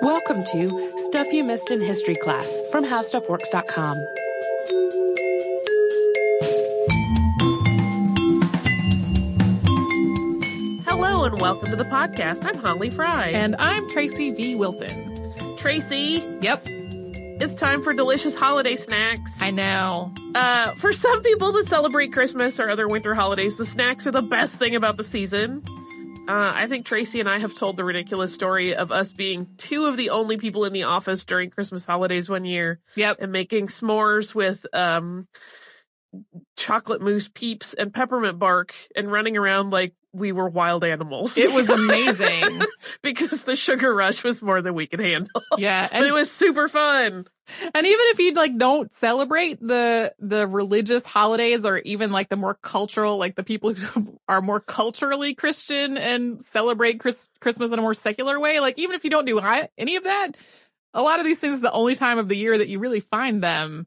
Welcome to Stuff You Missed in History Class from HowStuffWorks.com. Hello and welcome to the podcast. I'm Holly Fry. And I'm Tracy V. Wilson. Tracy. Yep. It's time for delicious holiday snacks. I know. For some people that celebrate Christmas or other winter holidays, the snacks are the best thing about the season. I think Tracy and I have told the ridiculous story of us being 2 of the only people in the office during Christmas holidays one year. Yep. And making s'mores with chocolate mousse Peeps and peppermint bark and running around like we were wild animals. It was amazing. Because the sugar rush was more than we could handle. Yeah. And but it was super fun. And even if you don't celebrate the religious holidays or even the more cultural, the people who are more culturally Christian and celebrate Christmas in a more secular way, even if you don't do any of that, a lot of these things is the only time of the year that you really find them.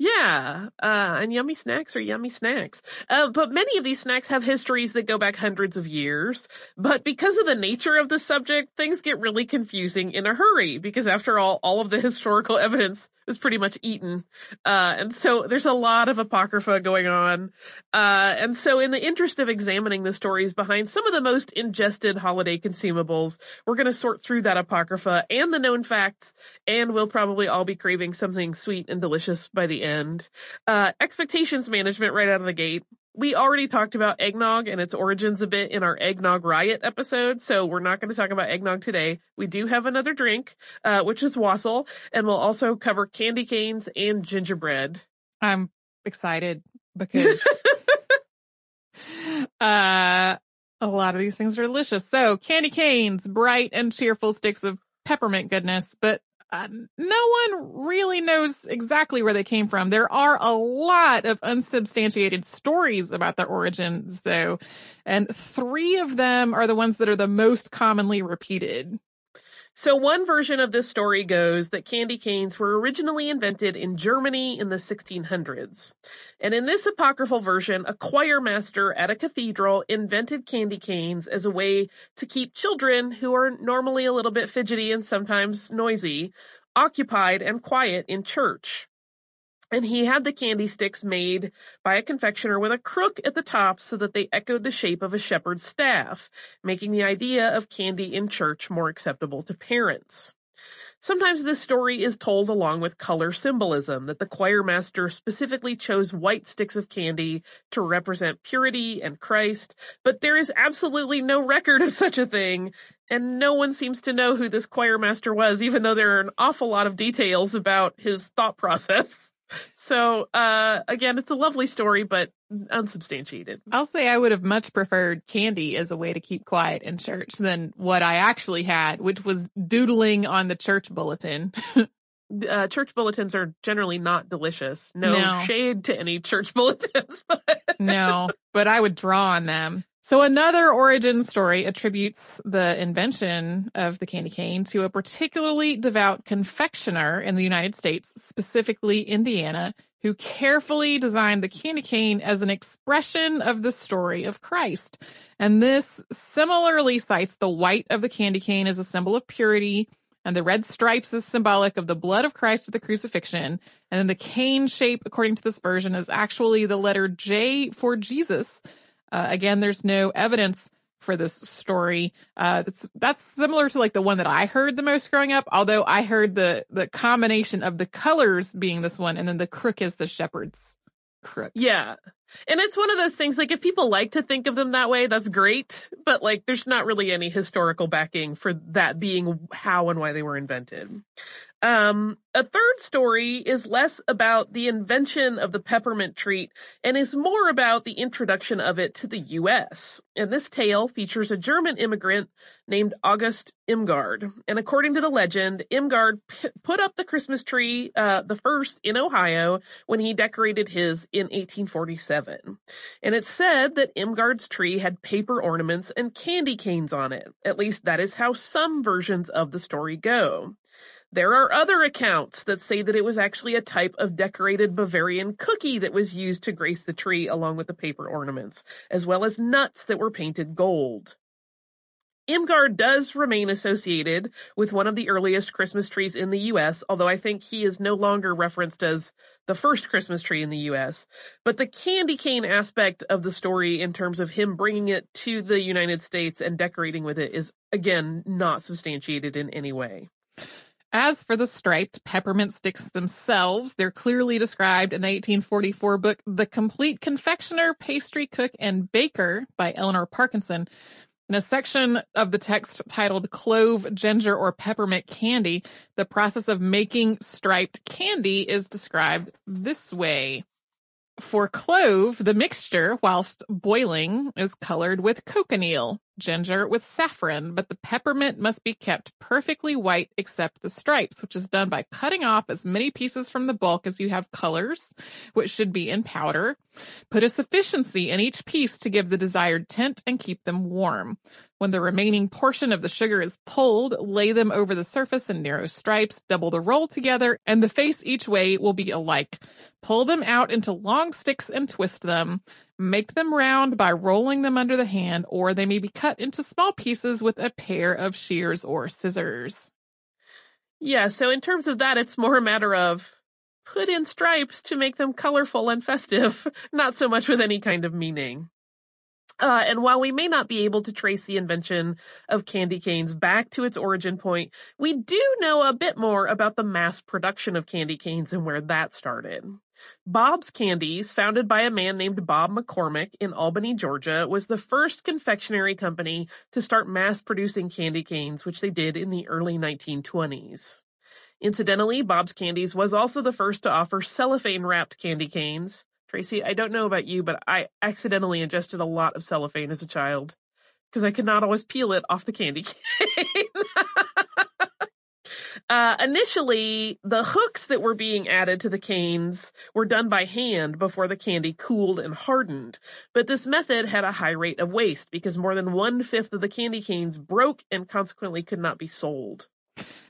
Yeah, and yummy snacks are yummy snacks. But many of these snacks have histories that go back hundreds of years. But because of the nature of the subject, things get really confusing in a hurry. Because after all of the historical evidence is pretty much eaten. And so there's a lot of apocrypha going on. And so in the interest of examining the stories behind some of the most ingested holiday consumables, we're going to sort through that apocrypha and the known facts. And we'll probably all be craving something sweet and delicious by the end. Expectations management right out of the gate. We already talked about eggnog and its origins a bit in our Eggnog Riot episode, so we're not going to talk about eggnog today. We do have another drink, which is wassail, and we'll also cover candy canes and gingerbread. I'm excited because a lot of these things are delicious. So candy canes, bright and cheerful sticks of peppermint goodness, but no one really knows exactly where they came from. There are a lot of unsubstantiated stories about their origins, though, and 3 of them are the ones that are the most commonly repeated. So one version of this story goes that candy canes were originally invented in Germany in the 1600s. And in this apocryphal version, a choir master at a cathedral invented candy canes as a way to keep children who are normally a little bit fidgety and sometimes noisy, occupied and quiet in church. And he had the candy sticks made by a confectioner with a crook at the top so that they echoed the shape of a shepherd's staff, making the idea of candy in church more acceptable to parents. Sometimes this story is told along with color symbolism, that the choirmaster specifically chose white sticks of candy to represent purity and Christ, but there is absolutely no record of such a thing, and no one seems to know who this choirmaster was, even though there are an awful lot of details about his thought process. So, again, it's a lovely story, but unsubstantiated. I'll say I would have much preferred candy as a way to keep quiet in church than what I actually had, which was doodling on the church bulletin. Church bulletins are generally not delicious. No shade to any church bulletins. But no, but I would draw on them. So another origin story attributes the invention of the candy cane to a particularly devout confectioner in the United States, specifically Indiana, who carefully designed the candy cane as an expression of the story of Christ. And this similarly cites the white of the candy cane as a symbol of purity, and the red stripes is symbolic of the blood of Christ at the crucifixion. And then the cane shape, according to this version, is actually the letter J for Jesus. Again, there's no evidence for this story. That's similar to like the one that I heard the most growing up, although I heard the combination of the colors being this one, and then the crook is the shepherd's crook. Yeah. And it's one of those things, like, if people like to think of them that way, that's great. But, like, there's not really any historical backing for that being how and why they were invented. A third story is less about the invention of the peppermint treat and is more about the introduction of it to the U.S. And this tale features a German immigrant named August Irmgard. And according to the legend, Irmgard put up the Christmas tree, the first in Ohio, when he decorated his in 1847. And it's said that Irmgard's tree had paper ornaments and candy canes on it. At least that is how some versions of the story go. There are other accounts that say that it was actually a type of decorated Bavarian cookie that was used to grace the tree along with the paper ornaments, as well as nuts that were painted gold. Irmgard does remain associated with one of the earliest Christmas trees in the U.S., although I think he is no longer referenced as the first Christmas tree in the U.S. But the candy cane aspect of the story, in terms of him bringing it to the United States and decorating with it, is, again, not substantiated in any way. As for the striped peppermint sticks themselves, they're clearly described in the 1844 book, The Complete Confectioner, Pastry Cook, and Baker by Eleanor Parkinson. In a section of the text titled Clove, Ginger, or Peppermint Candy, the process of making striped candy is described this way. For clove, the mixture, whilst boiling, is colored with cochineal, ginger with saffron, but the peppermint must be kept perfectly white except the stripes, which is done by cutting off as many pieces from the bulk as you have colors, which should be in powder. Put a sufficiency in each piece to give the desired tint and keep them warm. When the remaining portion of the sugar is pulled, lay them over the surface in narrow stripes, double the roll together, and the face each way will be alike. Pull them out into long sticks and twist them. Make them round by rolling them under the hand, or they may be cut into small pieces with a pair of shears or scissors. Yeah, so in terms of that, it's more a matter of put in stripes to make them colorful and festive, not so much with any kind of meaning. And while we may not be able to trace the invention of candy canes back to its origin point, we do know a bit more about the mass production of candy canes and where that started. Bob's Candies, founded by a man named Bob McCormick in Albany, Georgia, was the first confectionery company to start mass producing candy canes, which they did in the early 1920s. Incidentally, Bob's Candies was also the first to offer cellophane-wrapped candy canes. Tracy, I don't know about you, but I accidentally ingested a lot of cellophane as a child because I could not always peel it off the candy cane. Initially, the hooks that were being added to the canes were done by hand before the candy cooled and hardened. But this method had a high rate of waste because more than 1/5 of the candy canes broke and consequently could not be sold.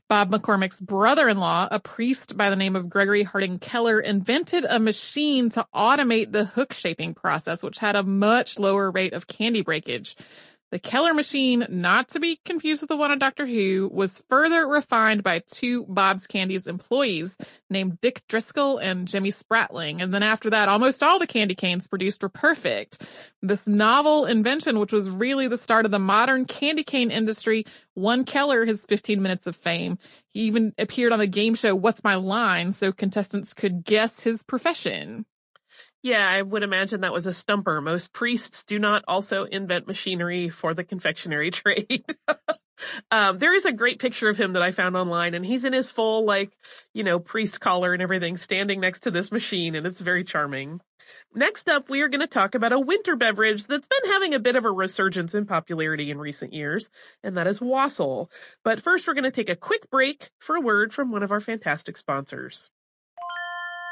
Bob McCormick's brother-in-law, a priest by the name of Gregory Harding Keller, invented a machine to automate the hook shaping process, which had a much lower rate of candy breakage. The Keller machine, not to be confused with the one on Doctor Who, was further refined by two Bob's Candies employees named Dick Driscoll and Jimmy Spratling. And then after that, almost all the candy canes produced were perfect. This novel invention, which was really the start of the modern candy cane industry, won Keller his 15 minutes of fame. He even appeared on the game show What's My Line, so contestants could guess his profession. Yeah, I would imagine that was a stumper. Most priests do not also invent machinery for the confectionery trade. There is a great picture of him that I found online, and he's in his full, priest collar and everything, standing next to this machine, and it's very charming. Next up, we are going to talk about a winter beverage that's been having a bit of a resurgence in popularity in recent years, and that is wassail. But first, we're going to take a quick break for a word from one of our fantastic sponsors.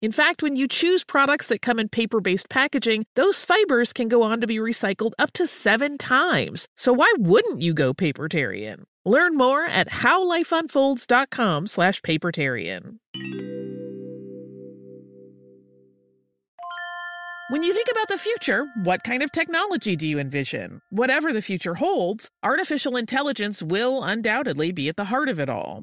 In fact, when you choose products that come in paper-based packaging, those fibers can go on to be recycled up to 7 times. So why wouldn't you go papertarian? Learn more at howlifeunfolds.com/papertarian. When you think about the future, what kind of technology do you envision? Whatever the future holds, artificial intelligence will undoubtedly be at the heart of it all.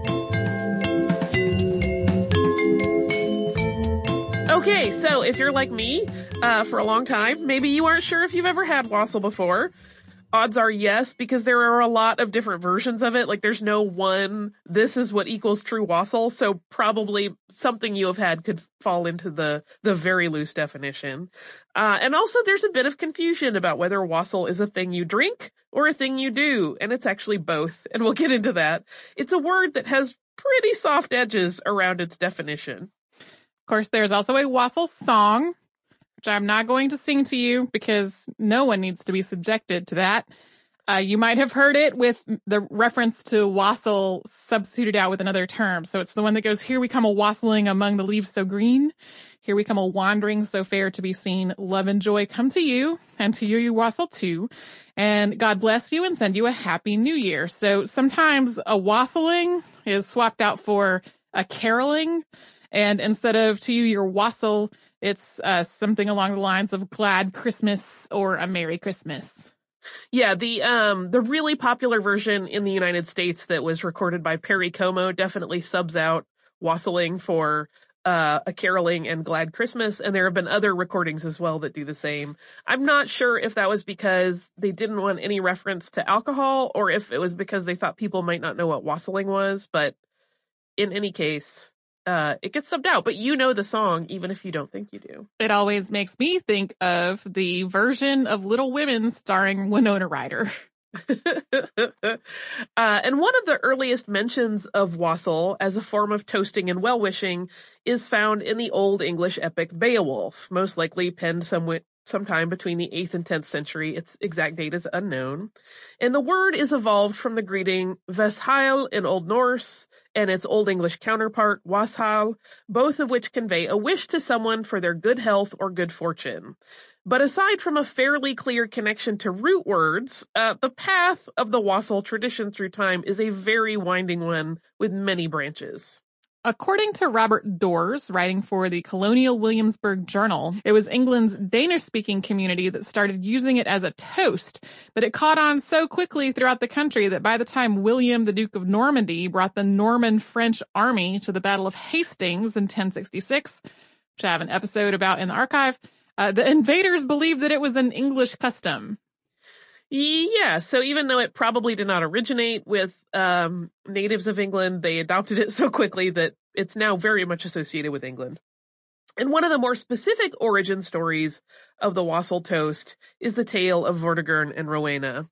Okay, so if you're like me for a long time, maybe you aren't sure if you've ever had wassail before. Odds are yes, because there are a lot of different versions of it. Like, there's no one, this is what equals true wassail. So probably something you have had could fall into the very loose definition. And also there's a bit of confusion about whether wassail is a thing you drink or a thing you do. And it's actually both. And we'll get into that. It's a word that has pretty soft edges around its definition. Of course, there's also a wassail song, which I'm not going to sing to you because no one needs to be subjected to that. You might have heard it with the reference to wassail substituted out with another term. So it's the one that goes, here we come a-wassailing among the leaves so green. Here we come a-wandering so fair to be seen. Love and joy come to you, and to you you wassail too. And God bless you and send you a happy new year. So sometimes a-wassailing is swapped out for a caroling. And instead of to you your wassail, it's something along the lines of Glad Christmas or a Merry Christmas. Yeah, the really popular version in the United States that was recorded by Perry Como definitely subs out wassailing for a caroling and Glad Christmas, and there have been other recordings as well that do the same. I'm not sure if that was because they didn't want any reference to alcohol or if it was because they thought people might not know what wassailing was, but in any case, it gets subbed out, but you know the song, even if you don't think you do. It always makes me think of the version of Little Women starring Winona Ryder. And one of the earliest mentions of wassail as a form of toasting and well-wishing is found in the Old English epic Beowulf, most likely penned sometime between the 8th and 10th century. Its exact date is unknown. And the word is evolved from the greeting Veshael in Old Norse and its Old English counterpart, wassail, both of which convey a wish to someone for their good health or good fortune. But aside from a fairly clear connection to root words, the path of the wassail tradition through time is a very winding one with many branches. According to Robert Doors, writing for the Colonial Williamsburg Journal, it was England's Danish-speaking community that started using it as a toast, but it caught on so quickly throughout the country that by the time William, the Duke of Normandy, brought the Norman French army to the Battle of Hastings in 1066, which I have an episode about in the archive, the invaders believed that it was an English custom. Yeah, so even though it probably did not originate with natives of England, they adopted it so quickly that it's now very much associated with England. And one of the more specific origin stories of the wassail toast is the tale of Vortigern and Rowena.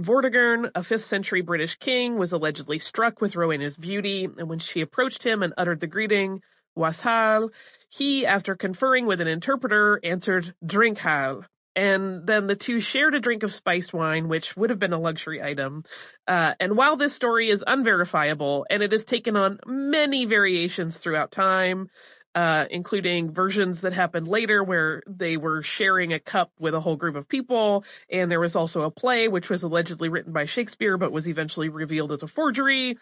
Vortigern, a 5th century British king, was allegedly struck with Rowena's beauty, and when she approached him and uttered the greeting, wassail, he, after conferring with an interpreter, answered drinkhal. And then the two shared a drink of spiced wine, which would have been a luxury item. And while this story is unverifiable, and it has taken on many variations throughout time, including versions that happened later where they were sharing a cup with a whole group of people, and there was also a play which was allegedly written by Shakespeare but was eventually revealed as a forgery.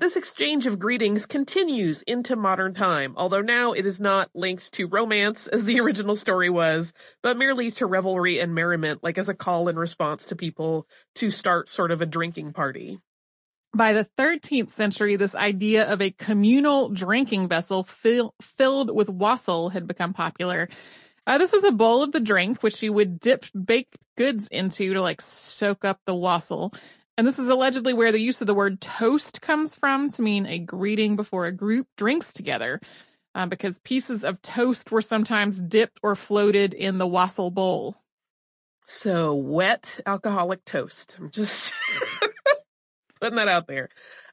This exchange of greetings continues into modern time, although now it is not linked to romance as the original story was, but merely to revelry and merriment, like as a call and response to people to start sort of a drinking party. By the 13th century, this idea of a communal drinking vessel filled with wassail had become popular. This was a bowl of the drink, which you would dip baked goods into to like soak up the wassail. And this is allegedly where the use of the word toast comes from, to mean a greeting before a group drinks together, because pieces of toast were sometimes dipped or floated in the wassail bowl. So wet alcoholic toast. I'm just putting that out there.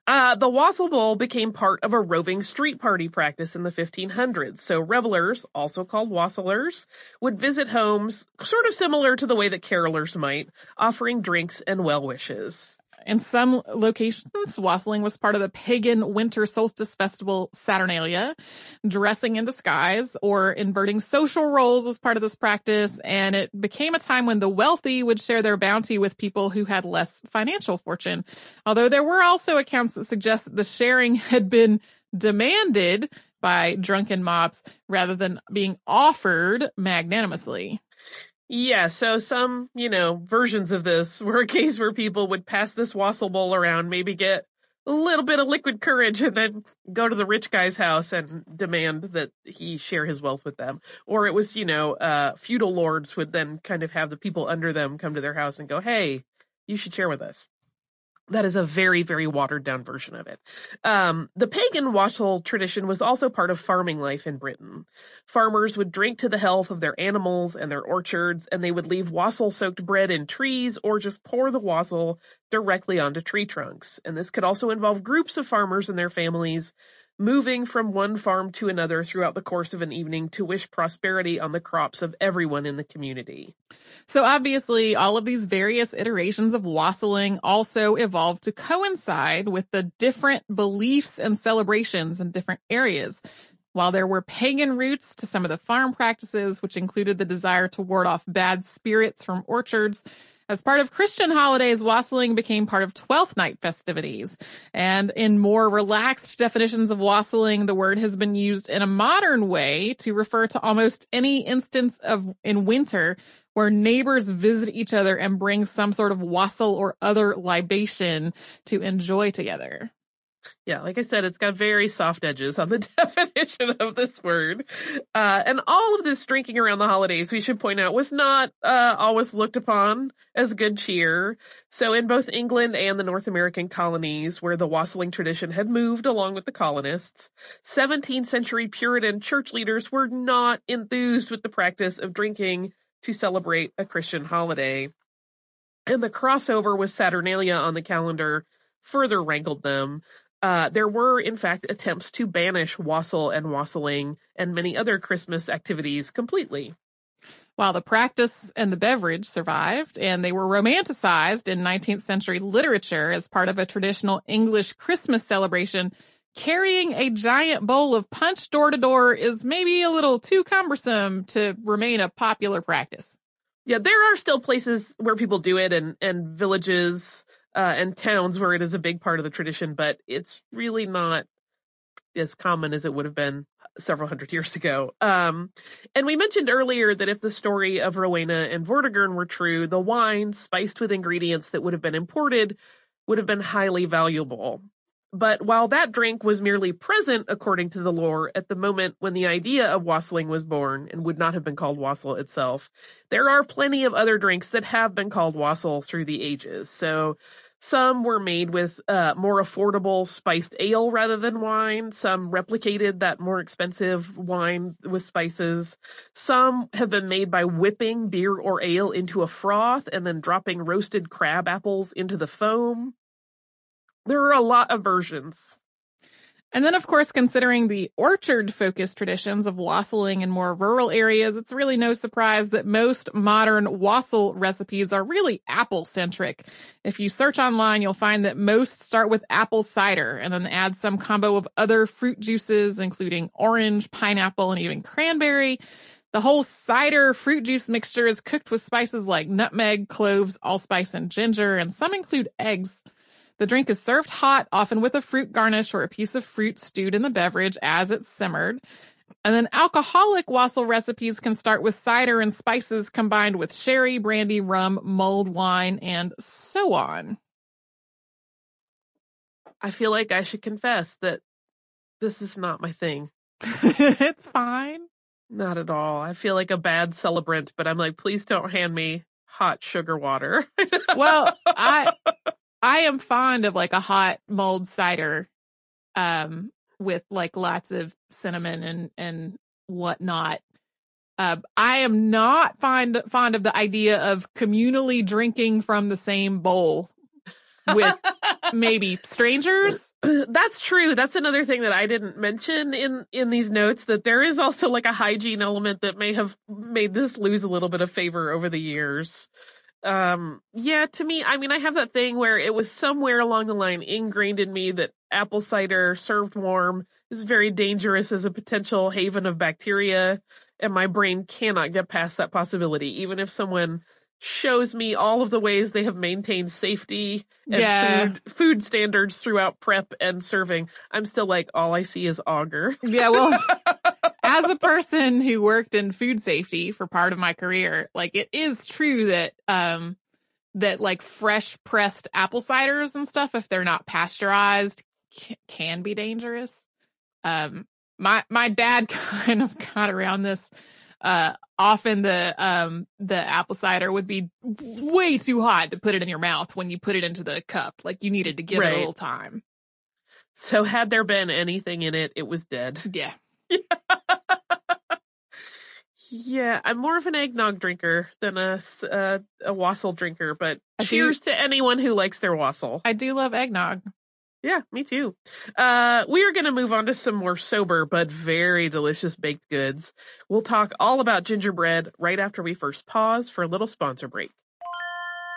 The wassail bowl became part of a roving street party practice in the 1500s. So revelers, also called wassailers, would visit homes sort of similar to the way that carolers might, offering drinks and well wishes. In some locations, wassailing was part of the pagan winter solstice festival Saturnalia. Dressing in disguise or inverting social roles was part of this practice, and it became a time when the wealthy would share their bounty with people who had less financial fortune. Although there were also accounts that suggest that the sharing had been demanded by drunken mobs rather than being offered magnanimously. Yeah, so some, versions of this were a case where people would pass this wassail bowl around, maybe get a little bit of liquid courage, and then go to the rich guy's house and demand that he share his wealth with them. Or it was, feudal lords would then kind of have the people under them come to their house and go, hey, you should share with us. That is a very, very watered down version of it. The pagan wassail tradition was also part of farming life in Britain. Farmers would drink to the health of their animals and their orchards, and they would leave wassail soaked bread in trees or just pour the wassail directly onto tree trunks. And this could also involve groups of farmers and their families moving from one farm to another throughout the course of an evening to wish prosperity on the crops of everyone in the community. So obviously, all of these various iterations of wassailing also evolved to coincide with the different beliefs and celebrations in different areas. While there were pagan roots to some of the farm practices, which included the desire to ward off bad spirits from orchards, as part of Christian holidays, wassailing became part of Twelfth Night festivities. And in more relaxed definitions of wassailing, the word has been used in a modern way to refer to almost any instance of in winter where neighbors visit each other and bring some sort of wassail or other libation to enjoy together. Yeah, like I said, it's got very soft edges on the definition of this word. And all of this drinking around the holidays, we should point out, was not always looked upon as good cheer. So in both England and the North American colonies, where the wassailing tradition had moved along with the colonists, 17th century Puritan church leaders were not enthused with the practice of drinking to celebrate a Christian holiday. And the crossover with Saturnalia on the calendar further rankled them. There were, in fact, attempts to banish wassail and wassailing and many other Christmas activities completely. While the practice and the beverage survived, and they were romanticized in 19th century literature as part of a traditional English Christmas celebration, carrying a giant bowl of punch door-to-door is maybe a little too cumbersome to remain a popular practice. Yeah, there are still places where people do it and villages and towns where it is a big part of the tradition, but it's really not as common as it would have been several hundred years ago. And we mentioned earlier that if the story of Rowena and Vortigern were true, the wine spiced with ingredients that would have been imported would have been highly valuable. But while that drink was merely present, according to the lore, at the moment when the idea of wassailing was born and would not have been called wassail itself, there are plenty of other drinks that have been called wassail through the ages. So some were made with more affordable spiced ale rather than wine. Some replicated that more expensive wine with spices. Some have been made by whipping beer or ale into a froth and then dropping roasted crab apples into the foam. There are a lot of versions. And then, of course, considering the orchard-focused traditions of wassailing in more rural areas, it's really no surprise that most modern wassail recipes are really apple-centric. If you search online, you'll find that most start with apple cider and then add some combo of other fruit juices, including orange, pineapple, and even cranberry. The whole cider fruit juice mixture is cooked with spices like nutmeg, cloves, allspice, and ginger, and some include eggs. The drink is served hot, often with a fruit garnish or a piece of fruit stewed in the beverage as it's simmered. And then alcoholic wassail recipes can start with cider and spices combined with sherry, brandy, rum, mulled wine, and so on. I feel like I should confess that this is not my thing. It's fine. Not at all. I feel like a bad celebrant, but I'm like, please don't hand me hot sugar water. Well, I am fond of like a hot mulled cider with like lots of cinnamon and whatnot. I am not fond of the idea of communally drinking from the same bowl with maybe strangers. That's true. That's another thing that I didn't mention in these notes, that there is also like a hygiene element that may have made this lose a little bit of favor over the years. Yeah, to me, I mean, I have that thing where it was somewhere along the line ingrained in me that apple cider served warm is very dangerous as a potential haven of bacteria, and my brain cannot get past that possibility, even if someone shows me all of the ways they have maintained safety and food standards throughout prep and serving. I'm still like, all I see is auger. Yeah, well, as a person who worked in food safety for part of my career, like, it is true that that like fresh pressed apple ciders and stuff, if they're not pasteurized, can be dangerous. My dad kind of got around this. Often the apple cider would be way too hot to put it in your mouth when you put it into the cup. Like, you needed to give it a little time. So had there been anything in it, it was dead. Yeah. Yeah, I'm more of an eggnog drinker than a wassail drinker, but cheers to anyone who likes their wassail. I do love eggnog. Yeah, me too. We are going to move on to some more sober but very delicious baked goods. We'll talk all about gingerbread right after we first pause for a little sponsor break.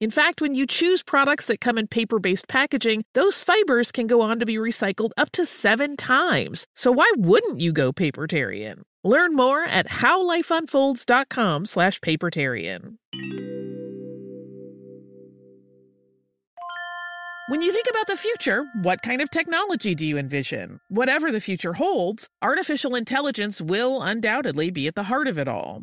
In fact, when you choose products that come in paper-based packaging, those fibers can go on to be recycled up to 7 times. So why wouldn't you go papertarian? Learn more at howlifeunfolds.com/papertarian. When you think about the future, what kind of technology do you envision? Whatever the future holds, artificial intelligence will undoubtedly be at the heart of it all.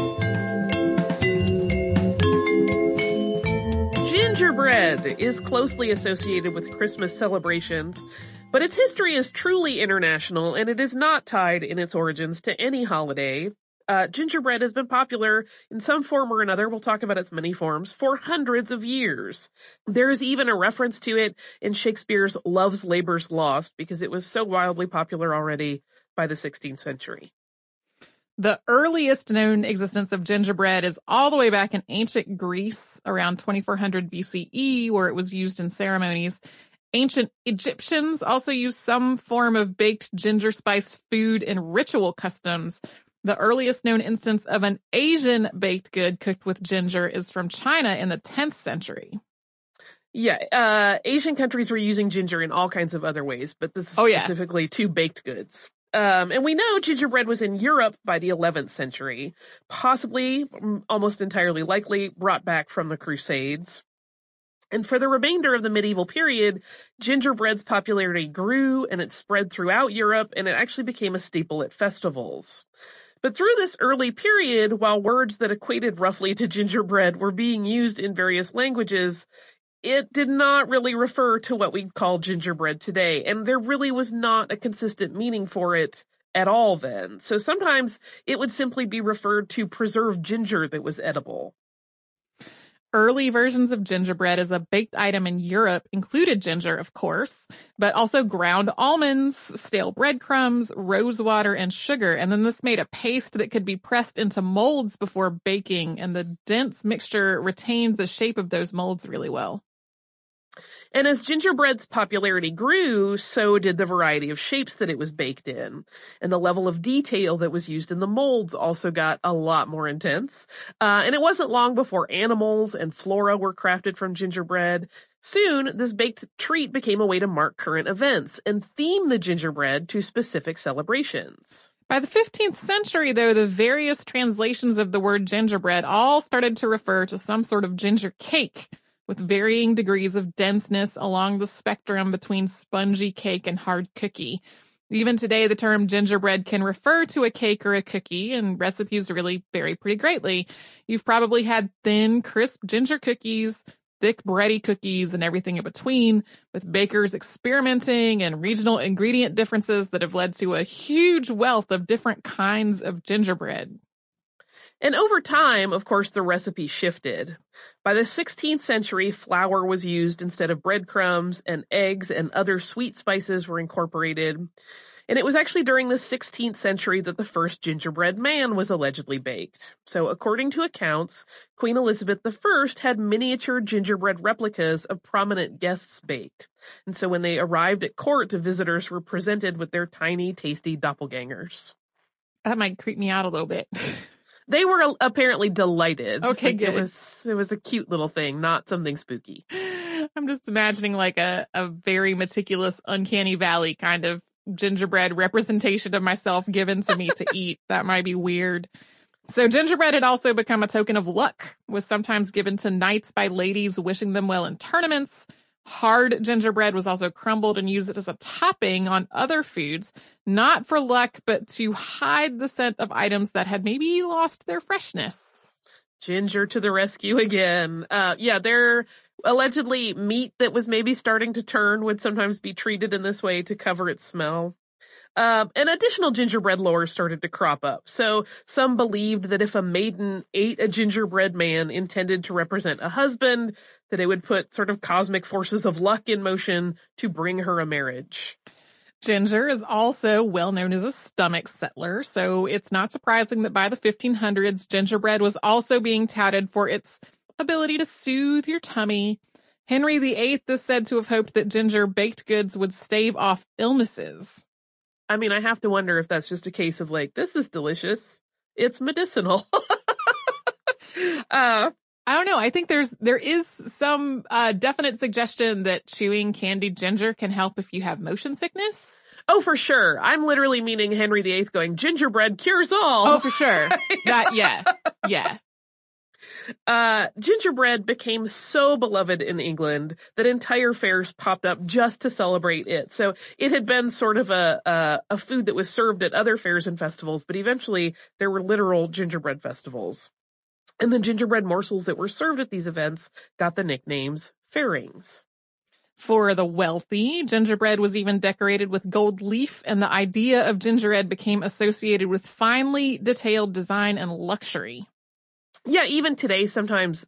Gingerbread is closely associated with Christmas celebrations, but its history is truly international, and it is not tied in its origins to any holiday. Gingerbread has been popular in some form or another, we'll talk about its many forms, for hundreds of years. There is even a reference to it in Shakespeare's Love's Labour's Lost, because it was so wildly popular already by the 16th century. The earliest known existence of gingerbread is all the way back in ancient Greece, around 2400 BCE, where it was used in ceremonies. Ancient Egyptians also used some form of baked ginger spiced food in ritual customs. The earliest known instance of an Asian baked good cooked with ginger is from China in the 10th century. Yeah, Asian countries were using ginger in all kinds of other ways, but this is specifically to baked goods. And we know gingerbread was in Europe by the 11th century, possibly, almost entirely likely, brought back from the Crusades. And for the remainder of the medieval period, gingerbread's popularity grew and it spread throughout Europe, and it actually became a staple at festivals. But through this early period, while words that equated roughly to gingerbread were being used in various languages, it did not really refer to what we call gingerbread today, and there really was not a consistent meaning for it at all then. So sometimes it would simply be referred to preserved ginger that was edible. Early versions of gingerbread as a baked item in Europe included ginger, of course, but also ground almonds, stale breadcrumbs, rosewater, and sugar. And then this made a paste that could be pressed into molds before baking, and the dense mixture retained the shape of those molds really well. And as gingerbread's popularity grew, so did the variety of shapes that it was baked in. And the level of detail that was used in the molds also got a lot more intense. And it wasn't long before animals and flora were crafted from gingerbread. Soon, this baked treat became a way to mark current events and theme the gingerbread to specific celebrations. By the 15th century, though, the various translations of the word gingerbread all started to refer to some sort of ginger cake, with varying degrees of denseness along the spectrum between spongy cake and hard cookie. Even today, the term gingerbread can refer to a cake or a cookie, and recipes really vary pretty greatly. You've probably had thin, crisp ginger cookies, thick, bready cookies, and everything in between, with bakers experimenting and regional ingredient differences that have led to a huge wealth of different kinds of gingerbread. And over time, of course, the recipe shifted. By the 16th century, flour was used instead of breadcrumbs, and eggs and other sweet spices were incorporated. And it was actually during the 16th century that the first gingerbread man was allegedly baked. So according to accounts, Queen Elizabeth I had miniature gingerbread replicas of prominent guests baked. And so when they arrived at court, the visitors were presented with their tiny, tasty doppelgangers. That might creep me out a little bit. They were apparently delighted. Okay, like good. It was a cute little thing, not something spooky. I'm just imagining like a very meticulous, uncanny valley kind of gingerbread representation of myself given to me to eat. That might be weird. So gingerbread had also become a token of luck, was sometimes given to knights by ladies wishing them well in tournaments. Hard gingerbread was also crumbled and used as a topping on other foods, not for luck, but to hide the scent of items that had maybe lost their freshness. Ginger to the rescue again. They're allegedly meat that was maybe starting to turn would sometimes be treated in this way to cover its smell. And additional gingerbread lore started to crop up. So some believed that if a maiden ate a gingerbread man intended to represent a husband, that it would put sort of cosmic forces of luck in motion to bring her a marriage. Ginger is also well known as a stomach settler, so it's not surprising that by the 1500s, gingerbread was also being touted for its ability to soothe your tummy. Henry VIII is said to have hoped that ginger baked goods would stave off illnesses. I mean, I have to wonder if that's just a case of like, this is delicious, it's medicinal. I don't know. I think there is some definite suggestion that chewing candied ginger can help if you have motion sickness. Oh, for sure. I'm literally meaning Henry VIII going, gingerbread cures all. Oh, for sure. That, yeah. Yeah. Gingerbread became so beloved in England that entire fairs popped up just to celebrate it. So it had been sort of a food that was served at other fairs and festivals, but eventually there were literal gingerbread festivals. And the gingerbread morsels that were served at these events got the nicknames fairings. For the wealthy, gingerbread was even decorated with gold leaf, and the idea of gingerbread became associated with finely detailed design and luxury. Yeah, even today, sometimes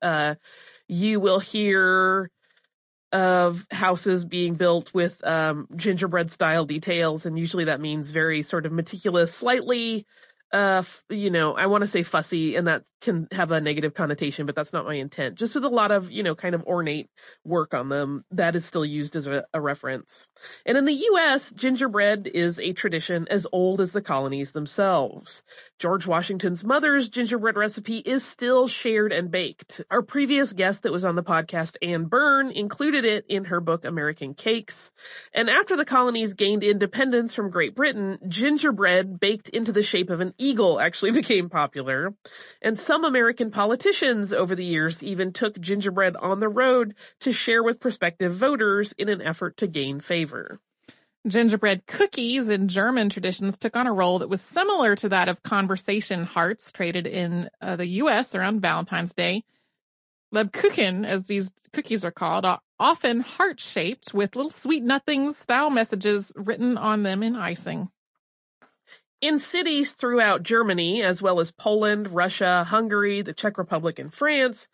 you will hear of houses being built with gingerbread-style details, and usually that means very sort of meticulous, slightly... I want to say fussy, and that can have a negative connotation, but that's not my intent. Just with a lot of, kind of ornate work on them, that is still used as a reference. And in the U.S., gingerbread is a tradition as old as the colonies themselves. George Washington's mother's gingerbread recipe is still shared and baked. Our previous guest that was on the podcast, Anne Byrne, included it in her book, American Cakes. And after the colonies gained independence from Great Britain, gingerbread baked into the shape of an eagle actually became popular, and some American politicians over the years even took gingerbread on the road to share with prospective voters in an effort to gain favor. Gingerbread cookies in German traditions took on a role that was similar to that of conversation hearts traded in the U.S. around Valentine's Day. Lebkuchen, as these cookies are called, are often heart-shaped with little sweet nothings style messages written on them in icing. In cities throughout Germany, as well as Poland, Russia, Hungary, the Czech Republic, and France,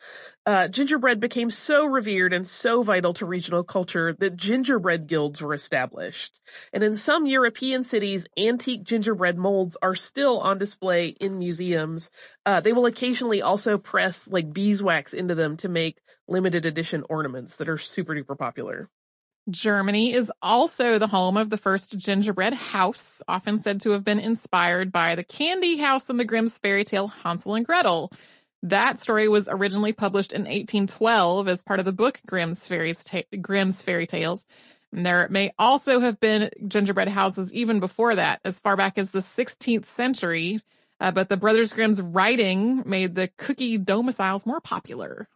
gingerbread became so revered and so vital to regional culture that gingerbread guilds were established. And in some European cities, antique gingerbread molds are still on display in museums. They will occasionally also press like beeswax into them to make limited edition ornaments that are super duper popular. Germany is also the home of the first gingerbread house, often said to have been inspired by the candy house in the Grimm's fairy tale Hansel and Gretel. That story was originally published in 1812 as part of the book Grimm's Fairy Tales. And there may also have been gingerbread houses even before that, as far back as the 16th century, but the Brothers Grimm's writing made the cookie domiciles more popular.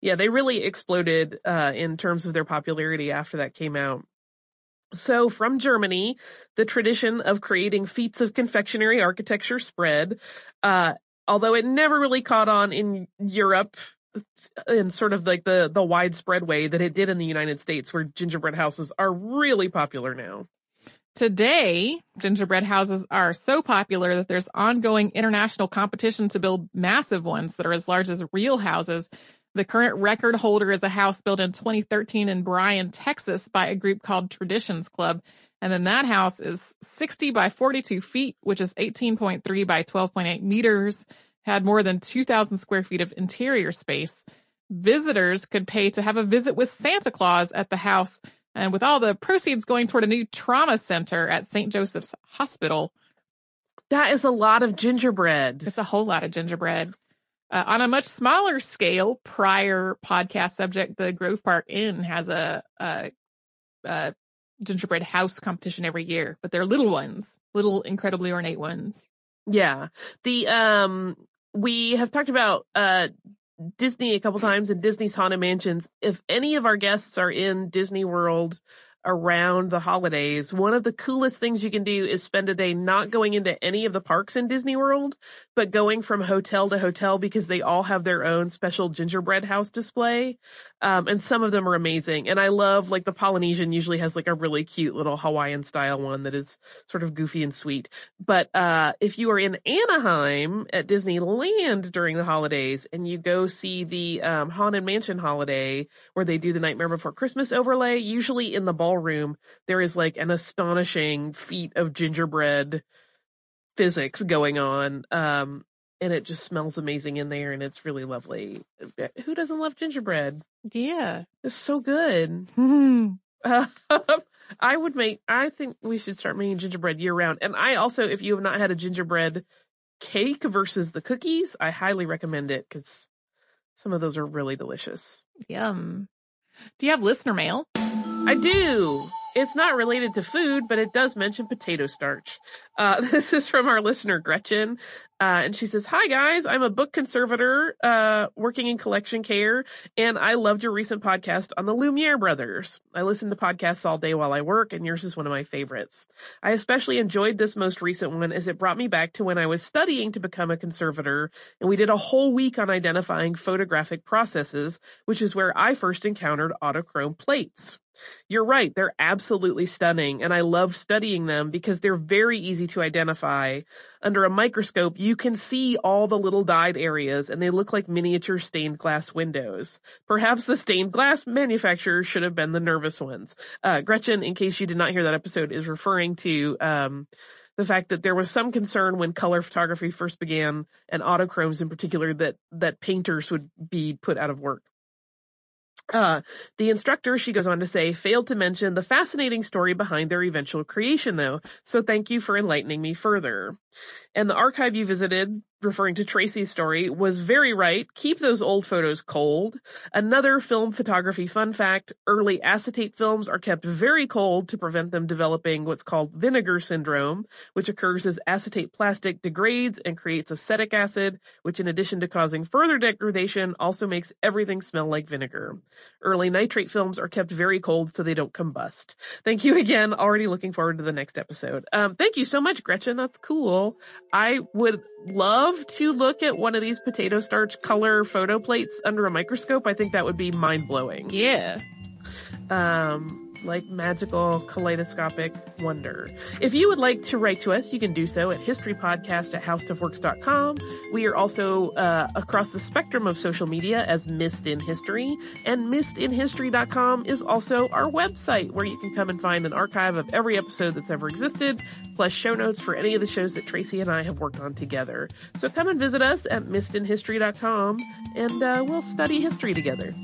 Yeah, they really exploded in terms of their popularity after that came out. So from Germany, the tradition of creating feats of confectionery architecture spread, although it never really caught on in Europe in sort of like the widespread way that it did in the United States, where gingerbread houses are really popular now. Today, gingerbread houses are so popular that there's ongoing international competition to build massive ones that are as large as real houses. The current record holder is a house built in 2013 in Bryan, Texas, by a group called Traditions Club. And then that house is 60 by 42 feet, which is 18.3 by 12.8 meters, had more than 2,000 square feet of interior space. Visitors could pay to have a visit with Santa Claus at the house, and with all the proceeds going toward a new trauma center at St. Joseph's Hospital. That is a lot of gingerbread. It's a whole lot of gingerbread. On a much smaller scale, prior podcast subject, the Grove Park Inn has a gingerbread house competition every year, but they're little ones, little incredibly ornate ones. Yeah. We have talked about Disney a couple times and Disney's Haunted Mansions. If any of our guests are in Disney World around the holidays, one of the coolest things you can do is spend a day not going into any of the parks in Disney World, but going from hotel to hotel because they all have their own special gingerbread house display. And some of them are amazing. And I love, like, the Polynesian usually has like a really cute little Hawaiian style one that is sort of goofy and sweet. But if you are in Anaheim at Disneyland during the holidays and you go see the Haunted Mansion holiday where they do the Nightmare Before Christmas overlay, usually in the ballroom, there is like an astonishing feat of gingerbread physics going on. And it just smells amazing in there, and it's really lovely. Who doesn't love gingerbread? Yeah. It's so good. I think we should start making gingerbread year round. And I also, if you have not had a gingerbread cake versus the cookies, I highly recommend it because some of those are really delicious. Yum. Do you have listener mail? I do. It's not related to food, but it does mention potato starch. This is from our listener, Gretchen. And she says, hi, guys. I'm a book conservator working in collection care, and I loved your recent podcast on the Lumiere Brothers. I listen to podcasts all day while I work, and yours is one of my favorites. I especially enjoyed this most recent one as it brought me back to when I was studying to become a conservator, and we did a whole week on identifying photographic processes, which is where I first encountered autochrome plates. You're right. They're absolutely stunning, and I love studying them because they're very easy to identify. Under a microscope, you can see all the little dyed areas, and they look like miniature stained glass windows. Perhaps the stained glass manufacturers should have been the nervous ones. Gretchen, in case you did not hear that episode, is referring to the fact that there was some concern when color photography first began, and autochromes in particular, that painters would be put out of work. The instructor, she goes on to say, failed to mention the fascinating story behind their eventual creation, though, so thank you for enlightening me further. And the archive you visited, referring to Tracy's story, was very right. Keep those old photos cold. Another film photography fun fact, early acetate films are kept very cold to prevent them developing what's called vinegar syndrome, which occurs as acetate plastic degrades and creates acetic acid, which in addition to causing further degradation also makes everything smell like vinegar. Early nitrate films are kept very cold so they don't combust. Thank you again. Already looking forward to the next episode. Thank you so much, Gretchen. That's cool. I would love to look at one of these potato starch color photo plates under a microscope. I think that would be mind-blowing. Yeah. Like magical kaleidoscopic wonder. If you would like to write to us, you can do so at historypodcast@howstuffworks.com. We are also across the spectrum of social media as Missed in History, and missedinhistory.com is also our website where you can come and find an archive of every episode that's ever existed, plus show notes for any of the shows that Tracy and I have worked on together. So come and visit us at missedinhistory.com, and we'll study history together.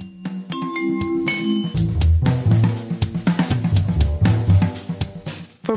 For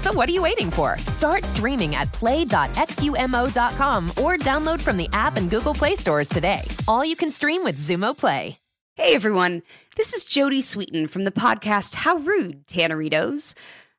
So what are you waiting for? Start streaming at play.xumo.com or download from the app and Google Play stores today. All you can stream with Zumo Play. Hey everyone, this is Jody Sweeten from the podcast How Rude, Tanneritos.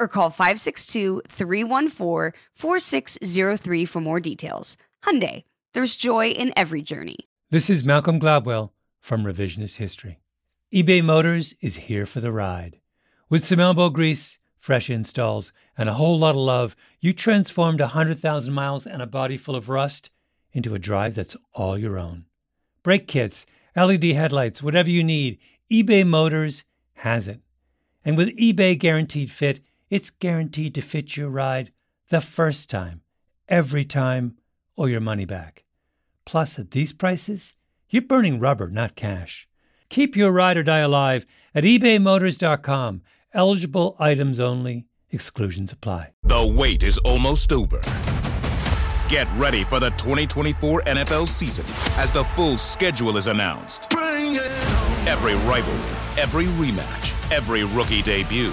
or call 562-314-4603 for more details. Hyundai, there's joy in every journey. This is Malcolm Gladwell from Revisionist History. eBay Motors is here for the ride. With some elbow grease, fresh installs, and a whole lot of love, you transformed 100,000 miles and a body full of rust into a drive that's all your own. Brake kits, LED headlights, whatever you need, eBay Motors has it. And with eBay Guaranteed Fit, it's guaranteed to fit your ride the first time, every time, or your money back. Plus, at these prices, you're burning rubber, not cash. Keep your ride or die alive at ebaymotors.com. Eligible items only. Exclusions apply. The wait is almost over. Get ready for the 2024 NFL season as the full schedule is announced. Bring it on. Every rivalry, every rematch, every rookie debut,